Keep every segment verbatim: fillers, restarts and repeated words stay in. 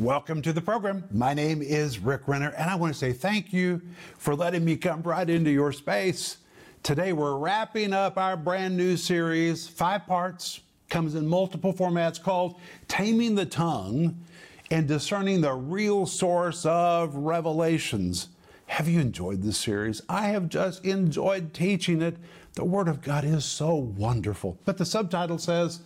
Welcome to the program. My name is Rick Renner, and I want to say thank you for letting me come right into your space. Today, we're wrapping up our brand new series, five parts, comes in multiple formats, called Taming the Tongue and Discerning the Real Source of Revelations. Have you enjoyed this series? I have just enjoyed teaching it. The Word of God is so wonderful. But the subtitle says,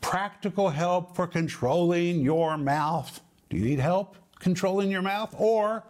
Practical Help for Controlling Your Mouth. Do you need help controlling your mouth? Or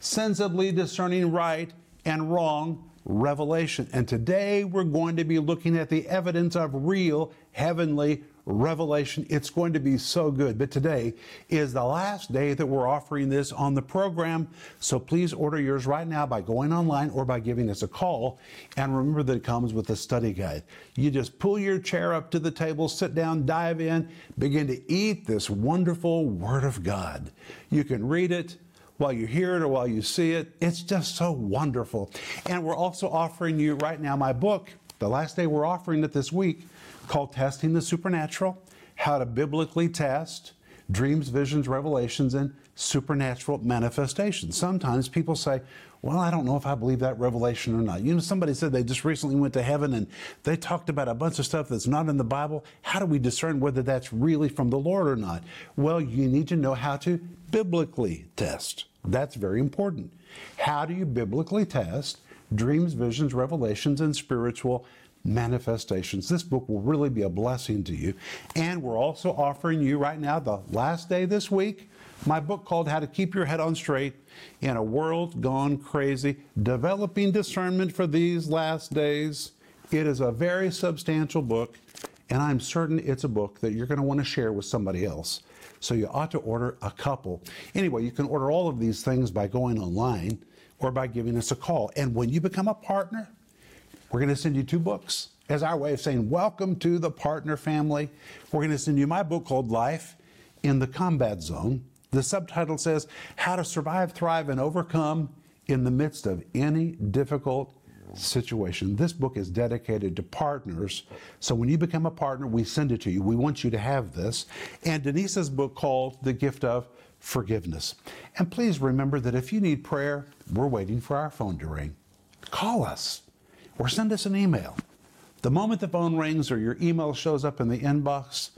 sensibly discerning right and wrong revelation. And today we're going to be looking at the evidence of real heavenly revelation. It's going to be so good. But today is the last day that we're offering this on the program. So please order yours right now by going online or by giving us a call. And remember that it comes with a study guide. You just pull your chair up to the table, sit down, dive in, begin to eat this wonderful Word of God. You can read it while you hear it or while you see it. It's just so wonderful. And we're also offering you right now my book, the last day we're offering it this week, called Testing the Supernatural, How to Biblically Test Dreams, Visions, Revelations, and Supernatural Manifestations. Sometimes people say, well, I don't know if I believe that revelation or not. You know, somebody said they just recently went to heaven and they talked about a bunch of stuff that's not in the Bible. How do we discern whether that's really from the Lord or not? Well, you need to know how to biblically test. That's very important. How do you biblically test dreams, visions, revelations, and spiritual manifestations? This book will really be a blessing to you. And we're also offering you right now, the last day this week, my book called How to Keep Your Head on Straight in a World Gone Crazy, Developing Discernment for These Last Days. It is a very substantial book, and I'm certain it's a book that you're going to want to share with somebody else. So you ought to order a couple. Anyway, you can order all of these things by going online or by giving us a call. And when you become a partner, we're going to send you two books as our way of saying, welcome to the partner family. We're going to send you my book called Life in the Combat Zone. The subtitle says, How to Survive, Thrive, and Overcome in the Midst of Any Difficult Situation. This book is dedicated to partners. So when you become a partner, we send it to you. We want you to have this. And Denise's book called The Gift of Forgiveness. And please remember that if you need prayer, we're waiting for our phone to ring. Call us. Or send us an email. The moment the phone rings or your email shows up in the inbox,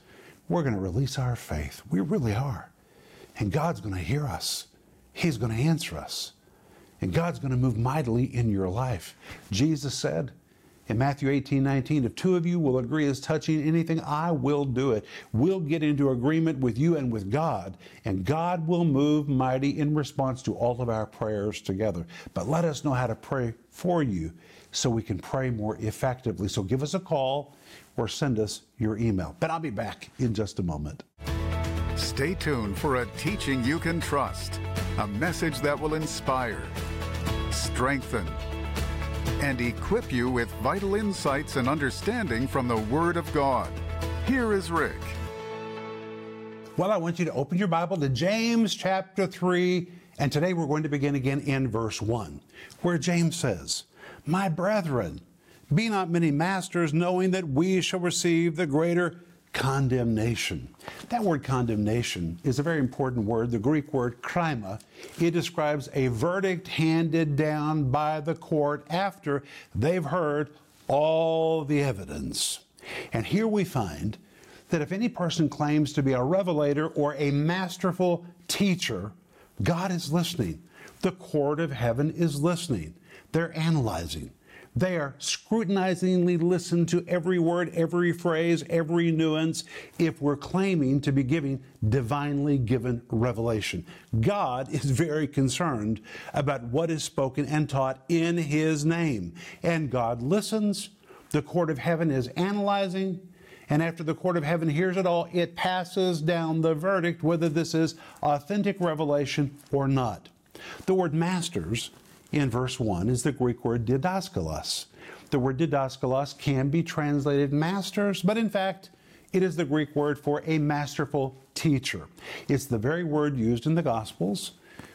we're going to release our faith. We really are. And God's going to hear us. He's going to answer us. And God's going to move mightily in your life. Jesus said in Matthew eighteen nineteen, if two of you will agree as touching anything, I will do it. We'll get into agreement with you and with God, and God will move mighty in response to all of our prayers together. But let us know how to pray for you so we can pray more effectively. So give us a call or send us your email. But I'll be back in just a moment. Stay tuned for a teaching you can trust, a message that will inspire, strengthen, and equip you with vital insights and understanding from the Word of God. Here is Rick. Well, I want you to open your Bible to James chapter three, and today we're going to begin again in verse one, where James says, My brethren, be not many masters, knowing that we shall receive the greater condemnation. That word condemnation is a very important word, the Greek word krima. It describes a verdict handed down by the court after they've heard all the evidence. And here we find that if any person claims to be a revelator or a masterful teacher, God is listening. The court of heaven is listening. They're analyzing. They are scrutinizingly listening to every word, every phrase, every nuance, if we're claiming to be giving divinely given revelation. God is very concerned about what is spoken and taught in His name. And God listens. The court of heaven is analyzing. And after the court of heaven hears it all, it passes down the verdict, whether this is authentic revelation or not. The word masters in verse one is the Greek word didaskalos. The word didaskalos can be translated masters, but in fact, it is the Greek word for a masterful teacher. It's the very word used in the Gospels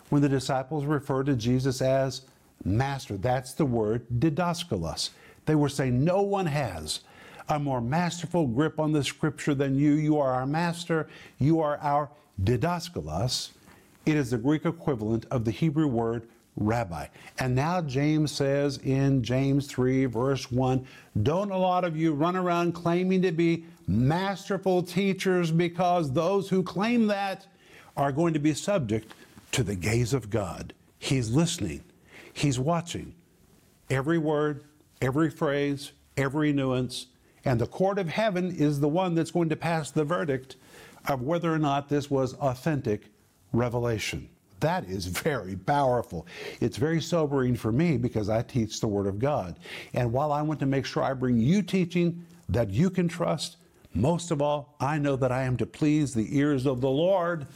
when the disciples refer to Jesus as master. That's the word didaskalos. They were saying, no one has a more masterful grip on the Scripture than you. You are our master. You are our didaskalos. It is the Greek equivalent of the Hebrew word rabbi. And now James says in James three, verse one, don't a lot of you run around claiming to be masterful teachers, because those who claim that are going to be subject to the gaze of God. He's listening. He's watching every word, every phrase, every nuance. And the court of heaven is the one that's going to pass the verdict of whether or not this was authentic revelation. That is very powerful. It's very sobering for me, because I teach the Word of God. And while I want to make sure I bring you teaching that you can trust, most of all, I know that I am to please the ears of the Lord,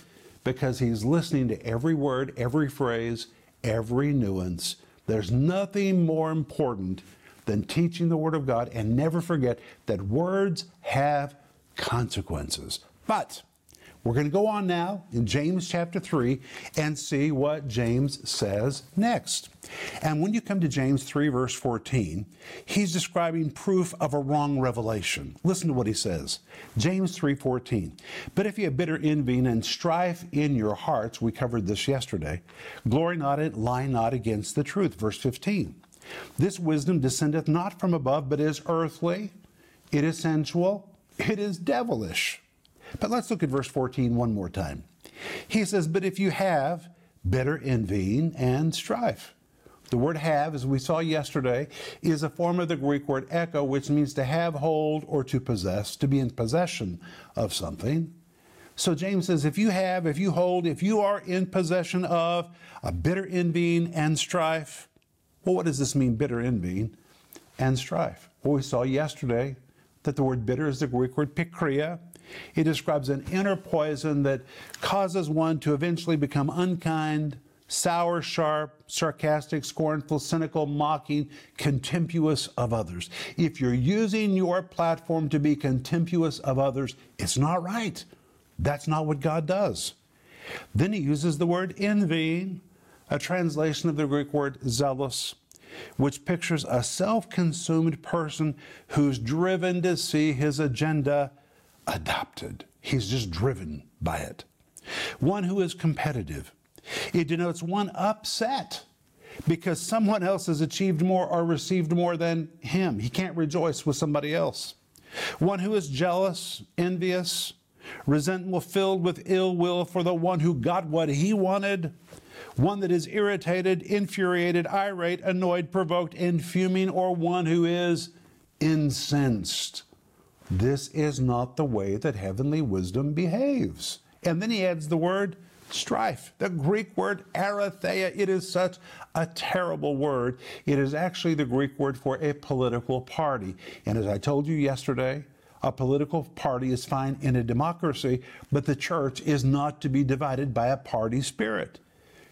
because He's listening to every word, every phrase, every nuance. There's nothing more important than teaching the Word of God, and never forget that words have consequences. But we're going to go on now in James chapter three and see what James says next. And when you come to James three, verse fourteen, he's describing proof of a wrong revelation. Listen to what he says. James three, fourteen. But if you have bitter envying and strife in your hearts, we covered this yesterday, glory not and lie not against the truth. Verse fifteen. This wisdom descendeth not from above, but is earthly, it is sensual, it is devilish. But let's look at verse fourteen one more time. He says, but if you have bitter envying and strife. The word have, as we saw yesterday, is a form of the Greek word echo, which means to have hold or to possess, to be in possession of something. So James says, if you have, if you hold, if you are in possession of a bitter envying and strife. Well, what does this mean, bitter envying and strife? Well, we saw yesterday that the word bitter is the Greek word pikria. It describes an inner poison that causes one to eventually become unkind, sour, sharp, sarcastic, scornful, cynical, mocking, contemptuous of others. If you're using your platform to be contemptuous of others, it's not right. That's not what God does. Then he uses the word envying, a translation of the Greek word zealous, which pictures a self-consumed person who's driven to see his agenda adopted. He's just driven by it. One who is competitive. It denotes one upset because someone else has achieved more or received more than him. He can't rejoice with somebody else. One who is jealous, envious, resentful, filled with ill will for the one who got what he wanted. One that is irritated, infuriated, irate, annoyed, provoked, and fuming, or one who is incensed. This is not the way that heavenly wisdom behaves. And then he adds the word strife, the Greek word aratheia. It is such a terrible word. It is actually the Greek word for a political party. And as I told you yesterday, a political party is fine in a democracy, but the church is not to be divided by a party spirit.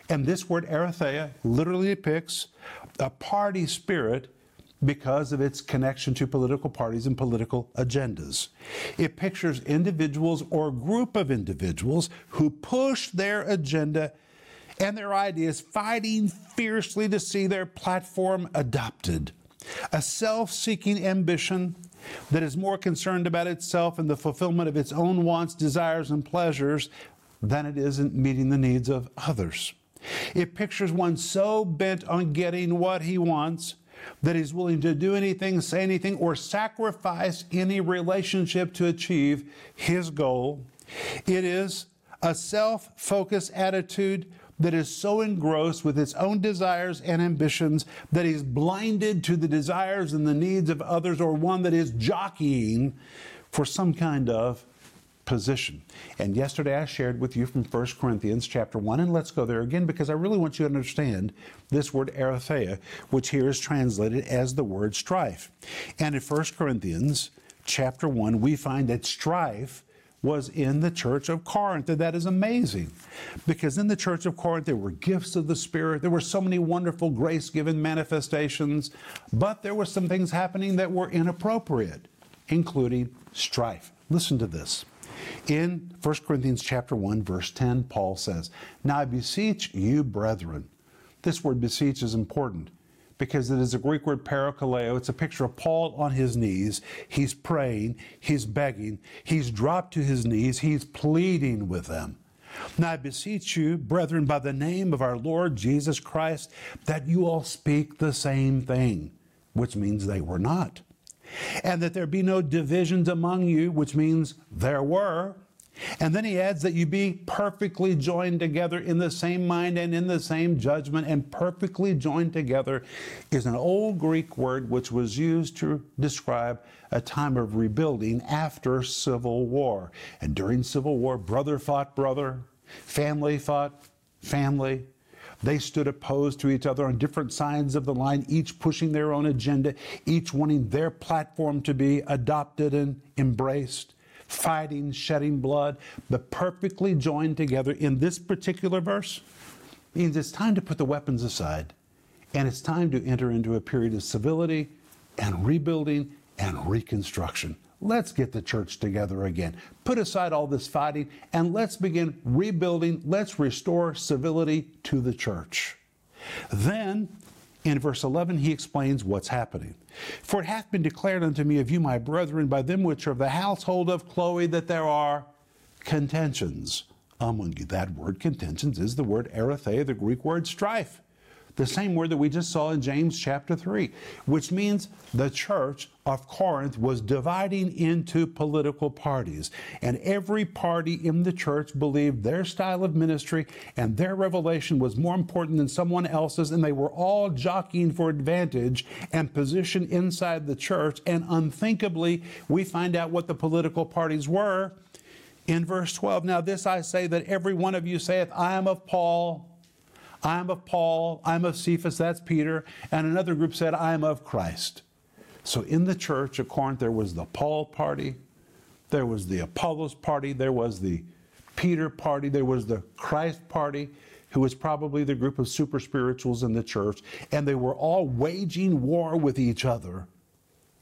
And this word aratheia literally depicts a party spirit because of its connection to political parties and political agendas. It pictures individuals or group of individuals who push their agenda and their ideas, fighting fiercely to see their platform adopted. A self-seeking ambition that is more concerned about itself and the fulfillment of its own wants, desires, and pleasures than it is in meeting the needs of others. It pictures one so bent on getting what he wants that he's willing to do anything, say anything, or sacrifice any relationship to achieve his goal. It is a self-focused attitude that is so engrossed with its own desires and ambitions that he's blinded to the desires and the needs of others, or one that is jockeying for some kind of position. And yesterday I shared with you from First Corinthians chapter one, and let's go there again because I really want you to understand this word aratheia, which here is translated as the word strife. And in First Corinthians chapter one, we find that strife was in the church of Corinth. And that is amazing because in the church of Corinth, there were gifts of the Spirit. There were so many wonderful grace-given manifestations, but there were some things happening that were inappropriate, including strife. Listen to this. In First Corinthians chapter one, verse ten, Paul says, now I beseech you, brethren. This word beseech is important because it is a Greek word parakaleo. It's a picture of Paul on his knees. He's praying. He's begging. He's dropped to his knees. He's pleading with them. Now I beseech you, brethren, by the name of our Lord Jesus Christ, that you all speak the same thing, which means they were not. And that there be no divisions among you, which means there were. And then he adds that you be perfectly joined together in the same mind and in the same judgment. And perfectly joined together is an old Greek word which was used to describe a time of rebuilding after civil war. And during civil war, brother fought brother, family fought family. They stood opposed to each other on different sides of the line, each pushing their own agenda, each wanting their platform to be adopted and embraced. Fighting, shedding blood, but perfectly joined together in this particular verse means it's time to put the weapons aside and it's time to enter into a period of civility and rebuilding and reconstruction. Let's get the church together again. Put aside all this fighting and let's begin rebuilding. Let's restore civility to the church. Then, in verse eleven, he explains what's happening. For it hath been declared unto me of you, my brethren, by them which are of the household of Chloe, that there are contentions among you. That word contentions is the word eretheia, the Greek word strife. The same word that we just saw in James chapter three, which means the church of Corinth was dividing into political parties. And every party in the church believed their style of ministry and their revelation was more important than someone else's. And they were all jockeying for advantage and position inside the church. And unthinkably, we find out what the political parties were in verse twelve. Now this I say, that every one of you saith, I am of Paul. I am of Paul, I am of Cephas, that's Peter. And another group said, I am of Christ. So in the church of Corinth, there was the Paul party, there was the Apollos party, there was the Peter party, there was the Christ party, who was probably the group of super spirituals in the church. And they were all waging war with each other.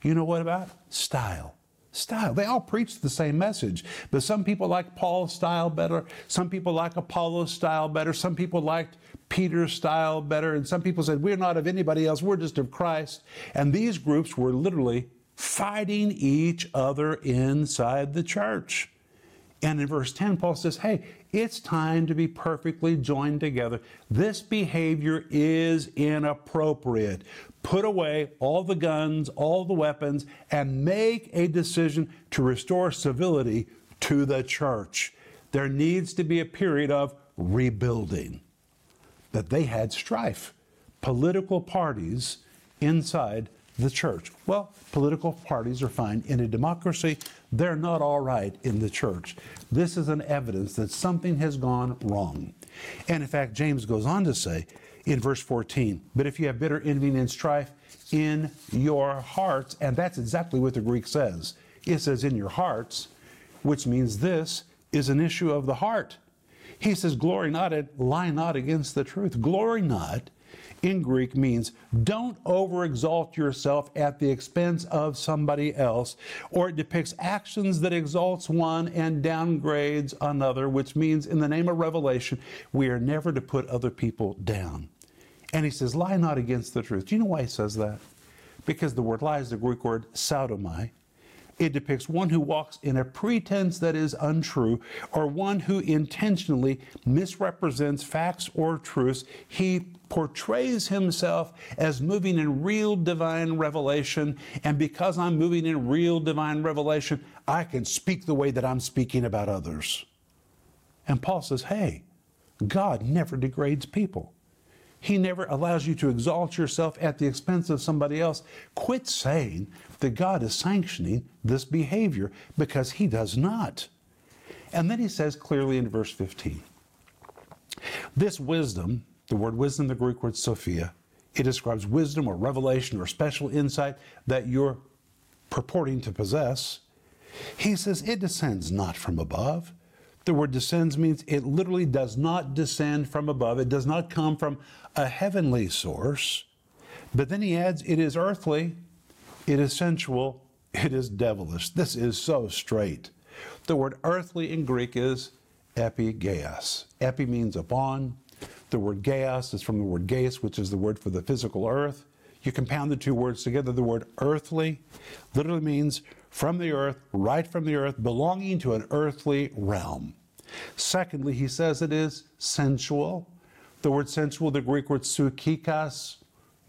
You know what about? Style. Style. They all preach the same message, but some people like Paul's style better. Some people like Apollo's style better. Some people liked Peter's style better. And some people said, we're not of anybody else. We're just of Christ. And these groups were literally fighting each other inside the church. And in verse ten, Paul says, hey, it's time to be perfectly joined together. This behavior is inappropriate. Put away all the guns, all the weapons, and make a decision to restore civility to the church. There needs to be a period of rebuilding. But they had strife, political parties inside the church. Well, political parties are fine in a democracy. They're not all right in the church. This is an evidence that something has gone wrong. And in fact, James goes on to say in verse fourteen, but if you have bitter envy and strife in your hearts, and that's exactly what the Greek says. It says in your hearts, which means this is an issue of the heart. He says, glory not and lie not against the truth. Glory not in Greek means don't overexalt yourself at the expense of somebody else, or it depicts actions that exalts one and downgrades another, which means in the name of revelation, we are never to put other people down. And he says, lie not against the truth. Do you know why he says that? Because the word lie is the Greek word sodomai. It depicts one who walks in a pretense that is untrue, or one who intentionally misrepresents facts or truths. He portrays himself as moving in real divine revelation. And because I'm moving in real divine revelation, I can speak the way that I'm speaking about others. And Paul says, hey, God never degrades people. He never allows you to exalt yourself at the expense of somebody else. Quit saying that God is sanctioning this behavior, because he does not. And then he says clearly in verse fifteen, this wisdom, the word wisdom, the Greek word Sophia, it describes wisdom or revelation or special insight that you're purporting to possess. He says it descends not from above. The word descends means it literally does not descend from above. It does not come from a heavenly source. But then he adds, it is earthly, it is sensual, it is devilish. This is so straight. The word earthly in Greek is epigeas. Epi means upon. The word geas is from the word geis, which is the word for the physical earth. You compound the two words together. The word earthly literally means from the earth, right from the earth, belonging to an earthly realm. Secondly, he says it is sensual. The word sensual, the Greek word psychikos,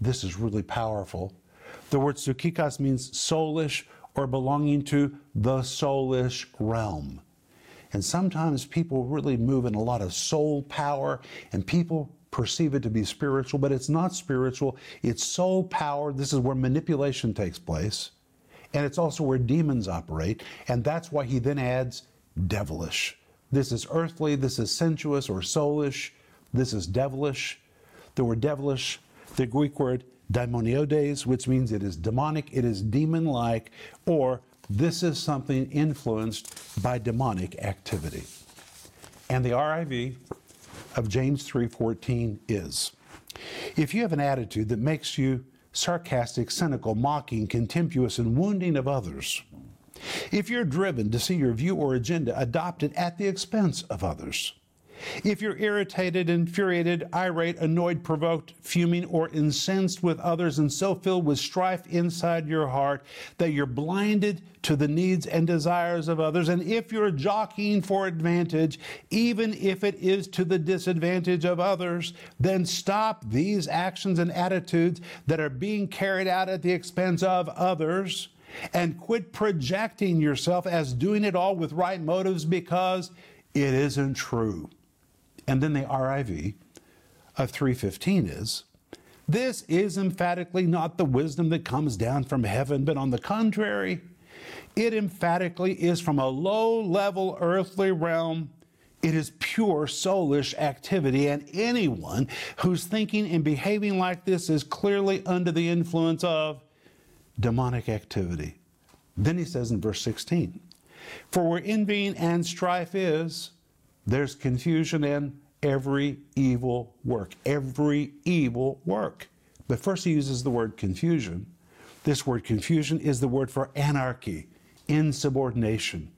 this is really powerful. The word psychikos means soulish or belonging to the soulish realm. And sometimes people really move in a lot of soul power, and people perceive it to be spiritual, but it's not spiritual. It's soul power. This is where manipulation takes place. And it's also where demons operate. And that's why he then adds devilish. This is earthly. This is sensuous or soulish. This is devilish. The word devilish, the Greek word daimoniodes, which means it is demonic, it is demon-like, or this is something influenced by demonic activity. And the R I V of James three fourteen is, if you have an attitude that makes you sarcastic, cynical, mocking, contemptuous, and wounding of others, if you're driven to see your view or agenda adopted at the expense of others, if you're irritated, infuriated, irate, annoyed, provoked, fuming, or incensed with others and so filled with strife inside your heart that you're blinded to the needs and desires of others, and if you're jockeying for advantage, even if it is to the disadvantage of others, then stop these actions and attitudes that are being carried out at the expense of others and quit projecting yourself as doing it all with right motives, because it isn't true. And then the R I V of three fifteen is, this is emphatically not the wisdom that comes down from heaven, but on the contrary, it emphatically is from a low-level earthly realm. It is pure soulish activity, and anyone who's thinking and behaving like this is clearly under the influence of demonic activity. Then he says in verse sixteen, for where envying and strife is, there's confusion and every evil work. Every evil work. But first he uses the word confusion. This word confusion is the word for anarchy, insubordination,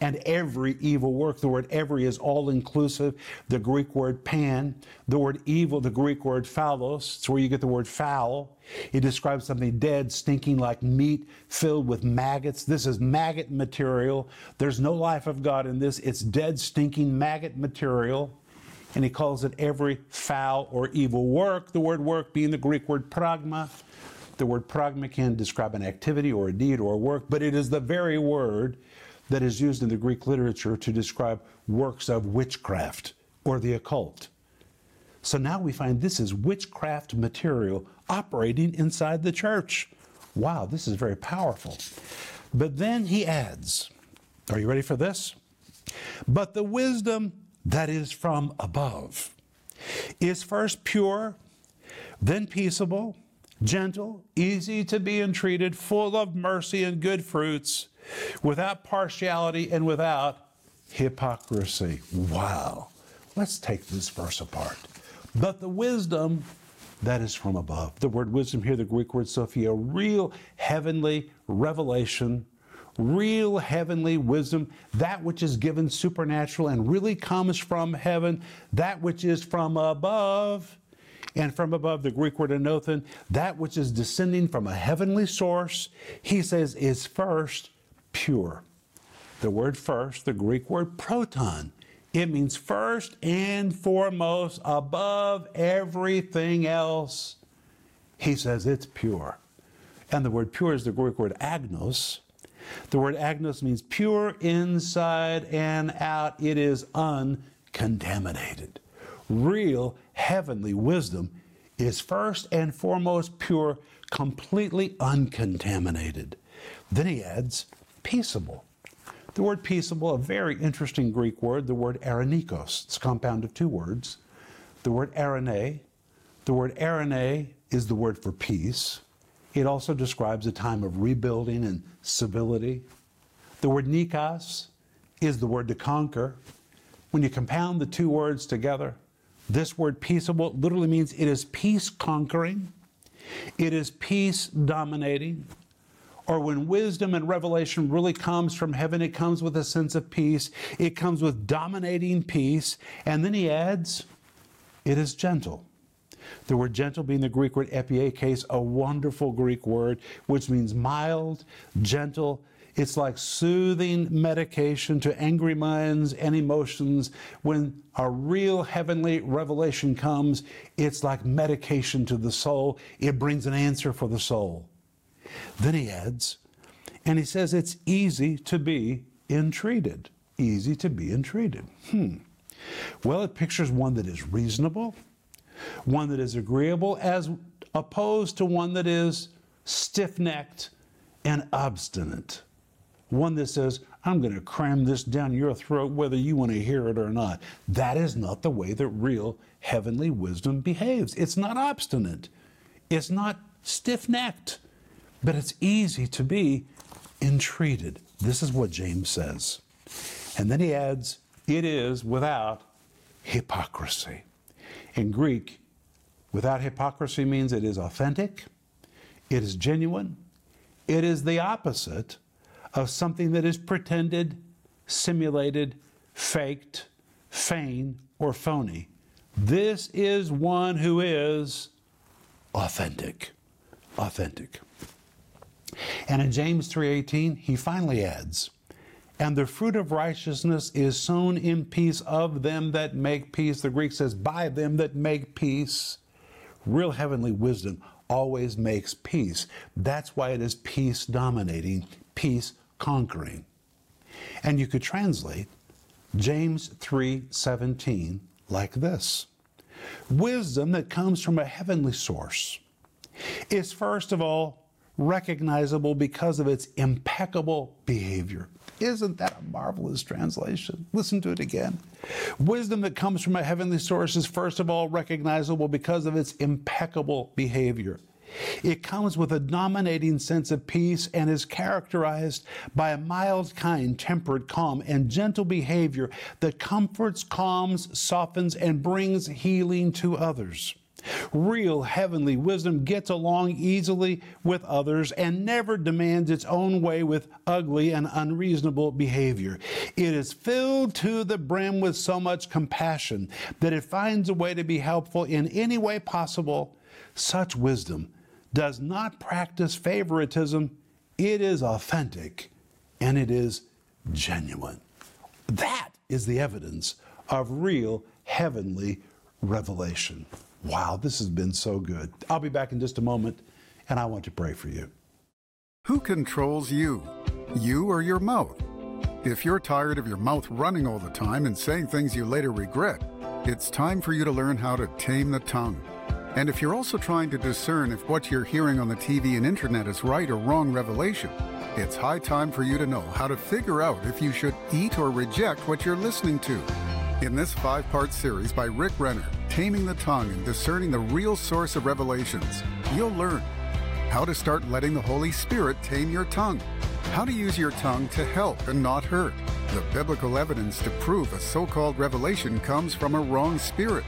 and every evil work. The word every is all-inclusive. The Greek word pan, the word evil, the Greek word phallos. It's where you get the word foul. It describes something dead, stinking like meat, filled with maggots. This is maggot material. There's no life of God in this. It's dead, stinking maggot material. And he calls it every foul or evil work. The word work being the Greek word pragma. The word pragma can describe an activity or a deed or a work, but it is the very word that is used in the Greek literature to describe works of witchcraft or the occult. So now we find this is witchcraft material operating inside the church. Wow, this is very powerful. But then he adds, are you ready for this? But the wisdom that is from above is first pure, then peaceable, gentle, easy to be entreated, full of mercy and good fruits, without partiality and without hypocrisy. Wow. Let's take this verse apart. But the wisdom that is from above. The word wisdom here, the Greek word Sophia, real heavenly revelation, real heavenly wisdom, that which is given supernatural and really comes from heaven, that which is from above. And from above, the Greek word anothen, that which is descending from a heavenly source, he says is first pure. The word first, the Greek word proton, it means first and foremost, above everything else. He says it's pure. And the word pure is the Greek word agnos. The word agnos means pure inside and out. It is uncontaminated. Real heavenly wisdom is first and foremost pure, completely uncontaminated. Then he adds peaceable. The word peaceable, a very interesting Greek word, the word aranikos. It's a compound of two words. The word arane. The word arane is the word for peace. It also describes a time of rebuilding and civility. The word nikos is the word to conquer. When you compound the two words together, this word peaceable literally means it is peace conquering, it is peace dominating, or when wisdom and revelation really comes from heaven, it comes with a sense of peace, it comes with dominating peace, and then he adds, it is gentle. The word gentle being the Greek word epiekes, a wonderful Greek word, which means mild, gentle. It's like soothing medication to angry minds and emotions. When a real heavenly revelation comes, it's like medication to the soul. It brings an answer for the soul. Then he adds, and he says it's easy to be entreated. Easy to be entreated. Hmm. Well, it pictures one that is reasonable, one that is agreeable, as opposed to one that is stiff-necked and obstinate. One that says, I'm going to cram this down your throat whether you want to hear it or not. That is not the way that real heavenly wisdom behaves. It's not obstinate. It's not stiff-necked. But it's easy to be entreated. This is what James says. And then he adds, it is without hypocrisy. In Greek, without hypocrisy means it is authentic, it is genuine, it is the opposite of something that is pretended, simulated, faked, feigned, or phony. This is one who is authentic. Authentic. And in James three eighteen, he finally adds, and the fruit of righteousness is sown in peace of them that make peace. The Greek says, by them that make peace. Real heavenly wisdom always makes peace. That's why it is peace dominating, peace conquering. And you could translate James three seventeen like this. Wisdom that comes from a heavenly source is first of all recognizable because of its impeccable behavior. Isn't that a marvelous translation? Listen to it again. Wisdom that comes from a heavenly source is first of all recognizable because of its impeccable behavior. It comes with a dominating sense of peace and is characterized by a mild, kind, tempered, calm, and gentle behavior that comforts, calms, softens, and brings healing to others. Real heavenly wisdom gets along easily with others and never demands its own way with ugly and unreasonable behavior. It is filled to the brim with so much compassion that it finds a way to be helpful in any way possible. Such wisdom does not practice favoritism. It is authentic and it is genuine. That is the evidence of real heavenly revelation. Wow, this has been so good. I'll be back in just a moment, and I want to pray for you. Who controls you? You or your mouth? If you're tired of your mouth running all the time and saying things you later regret, it's time for you to learn how to tame the tongue. And if you're also trying to discern if what you're hearing on the T V and internet is right or wrong revelation, it's high time for you to know how to figure out if you should eat or reject what you're listening to. In this five-part series by Rick Renner, Taming the Tongue and Discerning the Real Source of Revelations, you'll learn how to start letting the Holy Spirit tame your tongue, how to use your tongue to help and not hurt, the biblical evidence to prove a so-called revelation comes from a wrong spirit,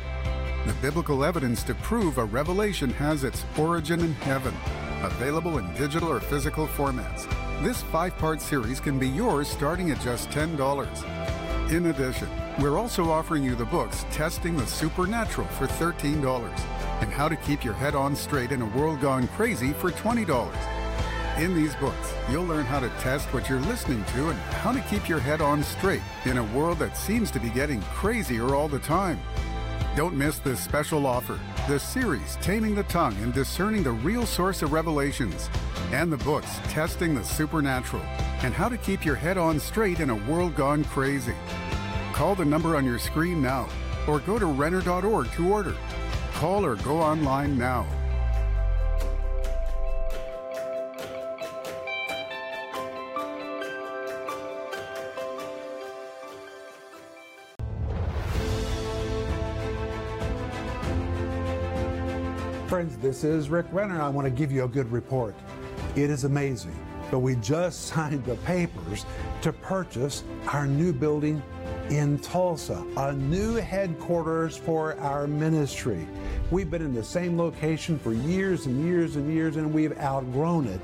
the biblical evidence to prove a revelation has its origin in heaven, available in digital or physical formats. This five-part series can be yours starting at just ten dollars. In addition, we're also offering you the books Testing the Supernatural for thirteen dollars and How to Keep Your Head on Straight in a World Gone Crazy for twenty dollars. In these books, you'll learn how to test what you're listening to and how to keep your head on straight in a world that seems to be getting crazier all the time. Don't miss this special offer, the series Taming the Tongue and Discerning the Real Source of Revelations, and the books Testing the Supernatural and How to Keep Your Head on Straight in a World Gone Crazy. Call the number on your screen now or go to Renner dot org to order. Call or go online now. Friends, this is Rick Renner. I want to give you a good report. It is amazing, but we just signed the papers to purchase our new building in Tulsa, a new headquarters for our ministry. We've been in the same location for years and years and years, and we've outgrown it.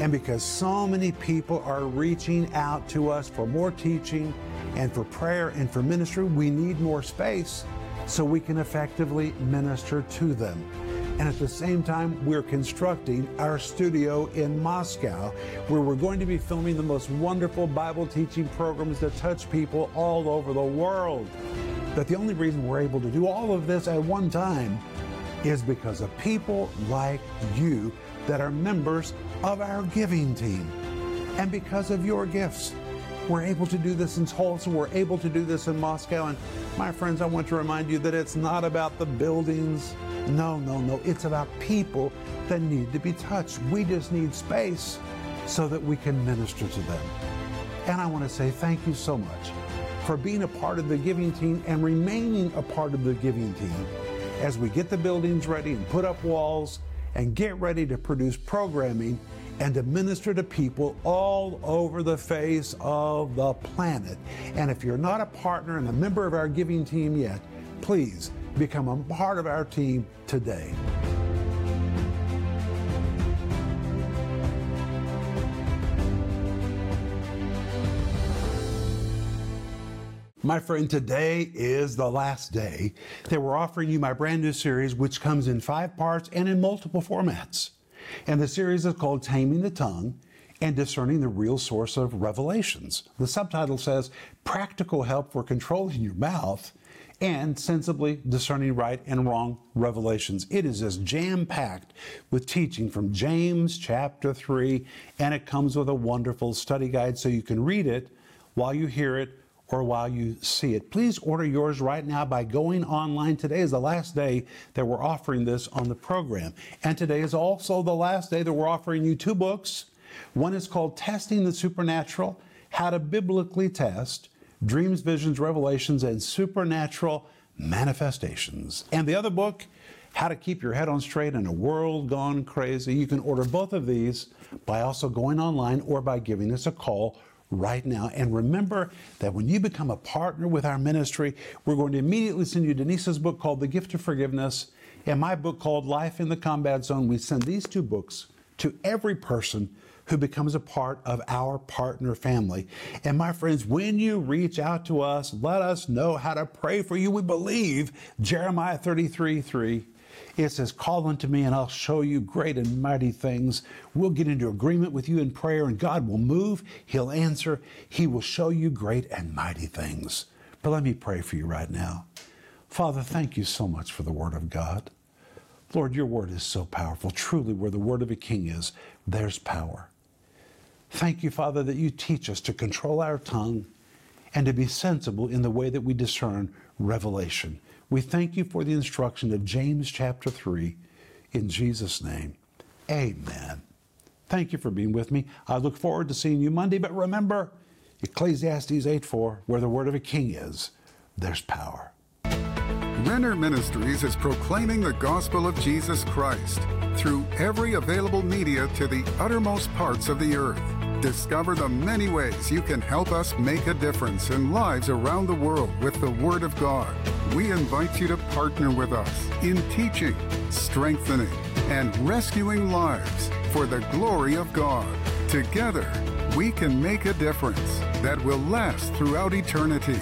And because so many people are reaching out to us for more teaching and for prayer and for ministry, we need more space so we can effectively minister to them. And at the same time, we're constructing our studio in Moscow, where we're going to be filming the most wonderful Bible teaching programs that touch people all over the world. But the only reason we're able to do all of this at one time is because of people like you that are members of our giving team. And because of your gifts, we're able to do this in Tulsa, we're able to do this in Moscow. And my friends, I want to remind you that it's not about the buildings. No, no, no, it's about people that need to be touched. We just need space so that we can minister to them. And I want to say thank you so much for being a part of the giving team and remaining a part of the giving team as we get the buildings ready and put up walls and get ready to produce programming and to minister to people all over the face of the planet. And if you're not a partner and a member of our giving team yet, please become a part of our team today. My friend, today is the last day that we're offering you my brand new series, which comes in five parts and in multiple formats. And the series is called Taming the Tongue and Discerning the Real Source of Revelations. The subtitle says, Practical Help for Controlling Your Mouth and Sensibly Discerning Right and Wrong Revelations. It is just jam-packed with teaching from James chapter three, and it comes with a wonderful study guide so you can read it while you hear it or while you see it. Please order yours right now by going online. Today is the last day that we're offering this on the program. And today is also the last day that we're offering you two books. One is called Testing the Supernatural, How to Biblically Test Dreams, Visions, Revelations, and Supernatural Manifestations. And the other book, How to Keep Your Head on Straight in a World Gone Crazy. You can order both of these by also going online or by giving us a call right now. And remember that when you become a partner with our ministry, we're going to immediately send you Denise's book called The Gift of Forgiveness and my book called Life in the Combat Zone. We send these two books to every person who becomes a part of our partner family. And my friends, when you reach out to us, let us know how to pray for you. We believe Jeremiah thirty-three three. It says, call unto me and I'll show you great and mighty things. We'll get into agreement with you in prayer and God will move. He'll answer. He will show you great and mighty things. But let me pray for you right now. Father, thank you so much for the Word of God. Lord, your Word is so powerful. Truly, where the Word of a king is, there's power. Thank you, Father, that you teach us to control our tongue and to be sensible in the way that we discern revelation. We thank you for the instruction of James chapter three. In Jesus' name, amen. Thank you for being with me. I look forward to seeing you Monday, but remember, Ecclesiastes eight four, where the word of a king is, there's power. Renner Ministries is proclaiming the gospel of Jesus Christ through every available media to the uttermost parts of the earth. Discover the many ways you can help us make a difference in lives around the world with the Word of God. We invite you to partner with us in teaching, strengthening, and rescuing lives for the glory of God. Together, we can make a difference that will last throughout eternity.